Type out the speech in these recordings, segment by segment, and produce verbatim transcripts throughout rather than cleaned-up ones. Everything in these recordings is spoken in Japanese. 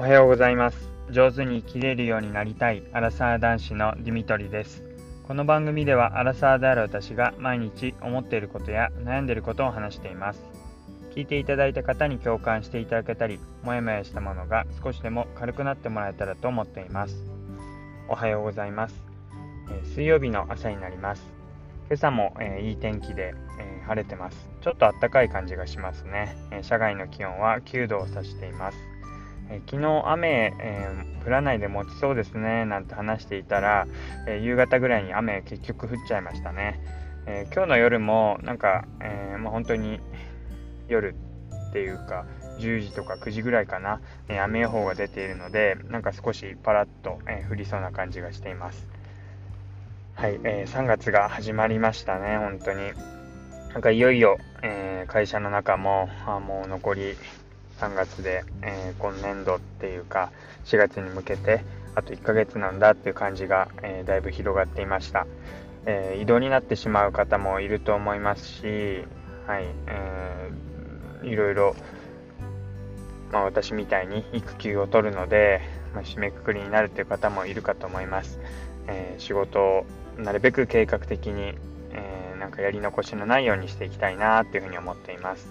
おはようございます。上手に生きれるようになりたいアラサー男子のディミトリです。この番組ではアラサーである私が毎日思っていることや悩んでいることを話しています。聞いていただいた方に共感していただけたり、もやもやしたものが少しでも軽くなってもらえたらと思っています。おはようございます。水曜日の朝になります。今朝もいい天気で晴れてます。ちょっと暖かい感じがしますね。社外の気温はきゅうどを指しています。昨日雨、えー、降らないで持ちそうですねなんて話していたら、えー、夕方ぐらいに雨結局降っちゃいましたね。えー、今日の夜もなんか、えーまあ、本当に夜っていうかじゅうじとかくじぐらいかな、えー、雨予報が出ているので、なんか少しパラッと、えー、降りそうな感じがしています。はい、えー、さんがつが始まりましたね。本当になんかいよいよ、えー、会社の中もあもう残りさんがつで、えー、今年度っていうかしがつに向けてあといっかげつなんだっていう感じが、えー、だいぶ広がっていました。えー、異動になってしまう方もいると思いますし、はい、えー、いろいろ、まあ、私みたいに育休を取るので、まあ、締めくくりになるという方もいるかと思います。えー、仕事をなるべく計画的に、えー、なんかやり残しのないようにしていきたいなっていうふうに思っています。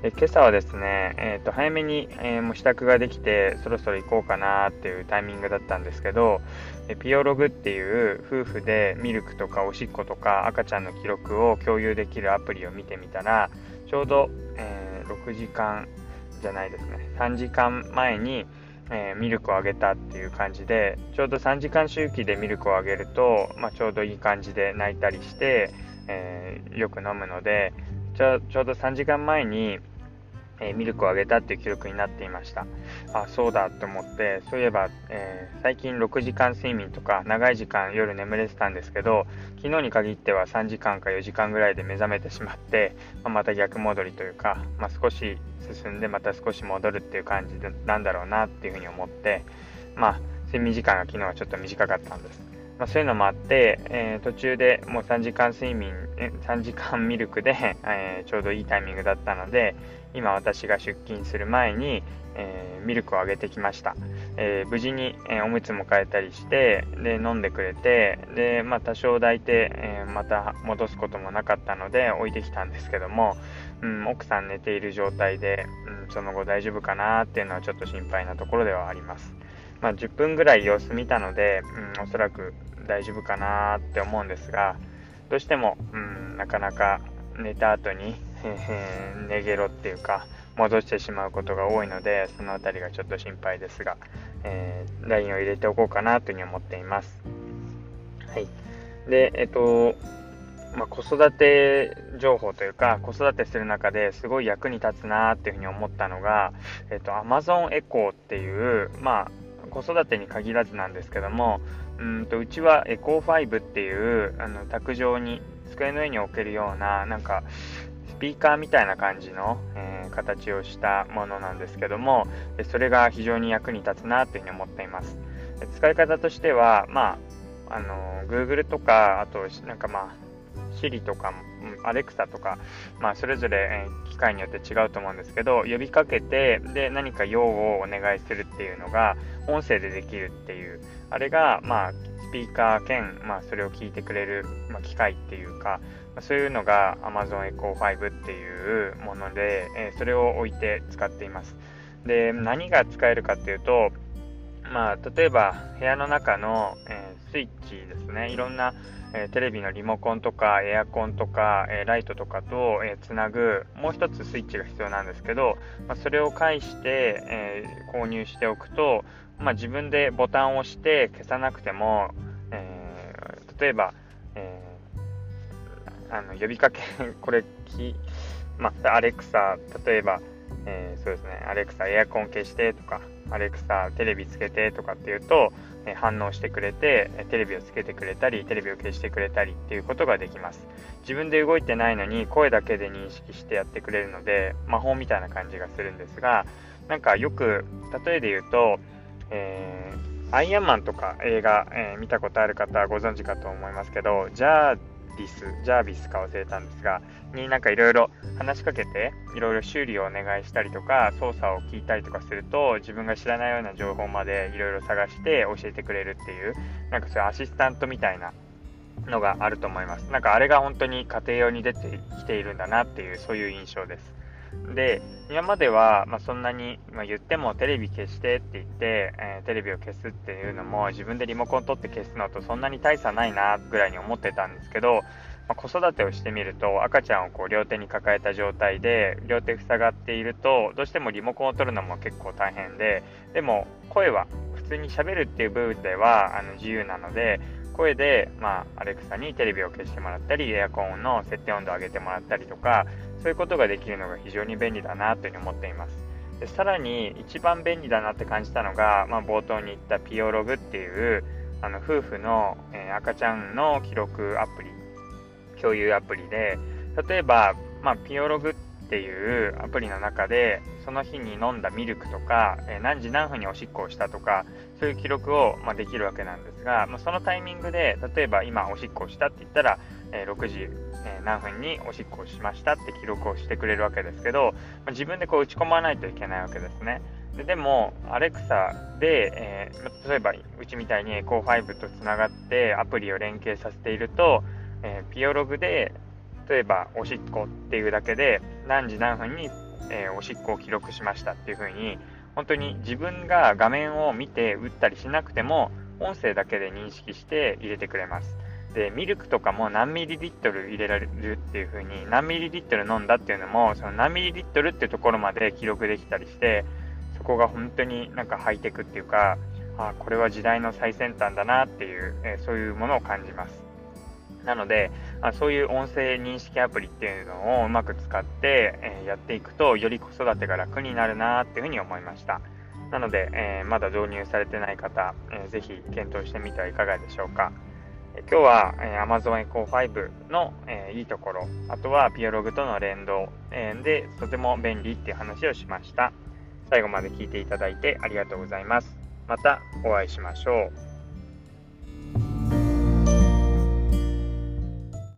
で今朝はですね、えー、と早めに、えー、もう支度ができてそろそろ行こうかなっていうタイミングだったんですけど、ピオログっていう夫婦でミルクとかおしっことか赤ちゃんの記録を共有できるアプリを見てみたら、ちょうど、えー、ろくじかんじゃないですねさんじかんまえに、えー、ミルクをあげたっていう感じで、ちょうどさんじかん周期でミルクをあげると、まあ、ちょうどいい感じで泣いたりして、えー、よく飲むので、ちょうどさんじかんまえに、えー、ミルクをあげたっていう記録になっていました。あ、そうだと思って、そういえば、えー、最近ろくじかん睡眠とか長い時間夜眠れてたんですけど、昨日に限ってはさんじかんかよじかんぐらいで目覚めてしまって、まあ、また逆戻りというか、まあ、少し進んでまた少し戻るっていう感じなんだろうなっていうふうに思って、まあ、睡眠時間が昨日はちょっと短かったんです。まあ、そういうのもあって、えー、途中でもうさんじかん睡眠、さんじかんミルクで、えー、ちょうどいいタイミングだったので、今私が出勤する前に、えー、ミルクをあげてきました。えー、無事に、えー、おむつも変えたりして、で飲んでくれて、で、まあ、多少抱いて、えー、また戻すこともなかったので置いてきたんですけども、うん、奥さん寝ている状態で、うん、その後大丈夫かなっていうのはちょっと心配なところではあります。まあ、じゅっぷんぐらい様子見たので、うん、おそらく大丈夫かなって思うんですが、どうしても、うん、なかなか寝た後に寝ゲロっていうか戻してしまうことが多いので、そのあたりがちょっと心配ですが、えー、ラインを入れておこうかなというふうに思っています。はい、で、えっとまあ、子育て情報というか子育てする中ですごい役に立つなっていうふうに思ったのが、えっと、Amazon Echo っていう、まあ、子育てに限らずなんですけども、うんとうちは Echo ファイブっていうあの卓上に机の上に置けるようななんかスピーカーみたいな感じの、えー、形をしたものなんですけども、それが非常に役に立つなというふうに思っています。使い方としては、まあ、あの Google とかあとなんか、まあ、Siri とか Alexa とか、まあ、それぞれ機械によって違うと思うんですけど、呼びかけてで何か用をお願いするっていうのが音声でできるっていう、あれが、まあ、スピーカー兼、まあ、それを聞いてくれる、まあ、機械っていうか、まあ、そういうのが Amazon Echo ファイブっていうもので、えー、それを置いて使っています。で何が使えるかっていうと、まあ、例えば部屋の中の、えー、スイッチですね、いろんな、えー、テレビのリモコンとかエアコンとか、えー、ライトとかと、えー、つなぐもう一つスイッチが必要なんですけど、まあ、それを介して、えー、購入しておくと、まあ、自分でボタンを押して消さなくても、えー、例えば、えー、あの呼びかけこれき、まあ、アレクサ例えば、えー、そうですね、アレクサエアコン消してとかアレクサテレビつけてとかっていうと、えー、反応してくれてテレビをつけてくれたりテレビを消してくれたりっていうことができます。自分で動いてないのに声だけで認識してやってくれるので魔法みたいな感じがするんですが、なんかよく例えで言うと、えー、アイアンマンとか映画、えー、見たことある方はご存知かと思いますけど、ジャービスジャービスか忘れたんですがになんかいろいろ話しかけていろいろ修理をお願いしたりとか操作を聞いたりとかすると自分が知らないような情報までいろいろ探して教えてくれるっていうなんかそういうアシスタントみたいなのがあると思います。なんかあれが本当に家庭用に出てきているんだなっていうそういう印象です。で今までは、まあ、そんなに、まあ、言ってもテレビ消してって言って、えー、テレビを消すっていうのも自分でリモコン取って消すのとそんなに大差ないなぐらいに思ってたんですけど、まあ、子育てをしてみると赤ちゃんをこう両手に抱えた状態で両手塞がっているとどうしてもリモコンを取るのも結構大変ででも声は普通に喋るっていう部分ではあの自由なので声で、まあ、アレクサにテレビを消してもらったりエアコンの設定温度を上げてもらったりとかそういうことができるのが非常に便利だなというふうに思っています。でさらに一番便利だなって感じたのが、まあ、冒頭に言ったピオログっていうあの夫婦の、えー、赤ちゃんの記録アプリ共有アプリで例えば、まあ、ピオログっていうアプリの中でその日に飲んだミルクとか、えー、何時何分におしっこをしたとかそういう記録を、まあ、できるわけなんですが、まあ、そのタイミングで例えば今おしっこをしたって言ったら、えー、ろくじ何分におしっこをしましたって記録をしてくれるわけですけど、まあ、自分でこう打ち込まないといけないわけですね。 で, でもアレクサで、えー、例えばうちみたいに エコーファイブ とつながってアプリを連携させていると、えー、ピオログで例えばおしっこっていうだけで何時何分に、えー、おしっこを記録しましたっていう風に本当に自分が画面を見て打ったりしなくても音声だけで認識して入れてくれます。でミルクとかも何ミリリットル入れられるっていう風に何ミリリットル飲んだっていうのもその何ミリリットルっていうところまで記録できたりしてそこが本当になんかハイテクっていうかあこれは時代の最先端だなっていう、えー、そういうものを感じます。なのでそういう音声認識アプリっていうのをうまく使って、えー、やっていくとより子育てが楽になるなっていう風に思いました。なので、えー、まだ導入されてない方、えー、ぜひ検討してみてはいかがでしょうか。今日は アマゾンエコーファイブ のいいところ、あとはピオログとの連動でとても便利っていう話をしました。最後まで聞いていただいてありがとうございます。またお会いしましょう。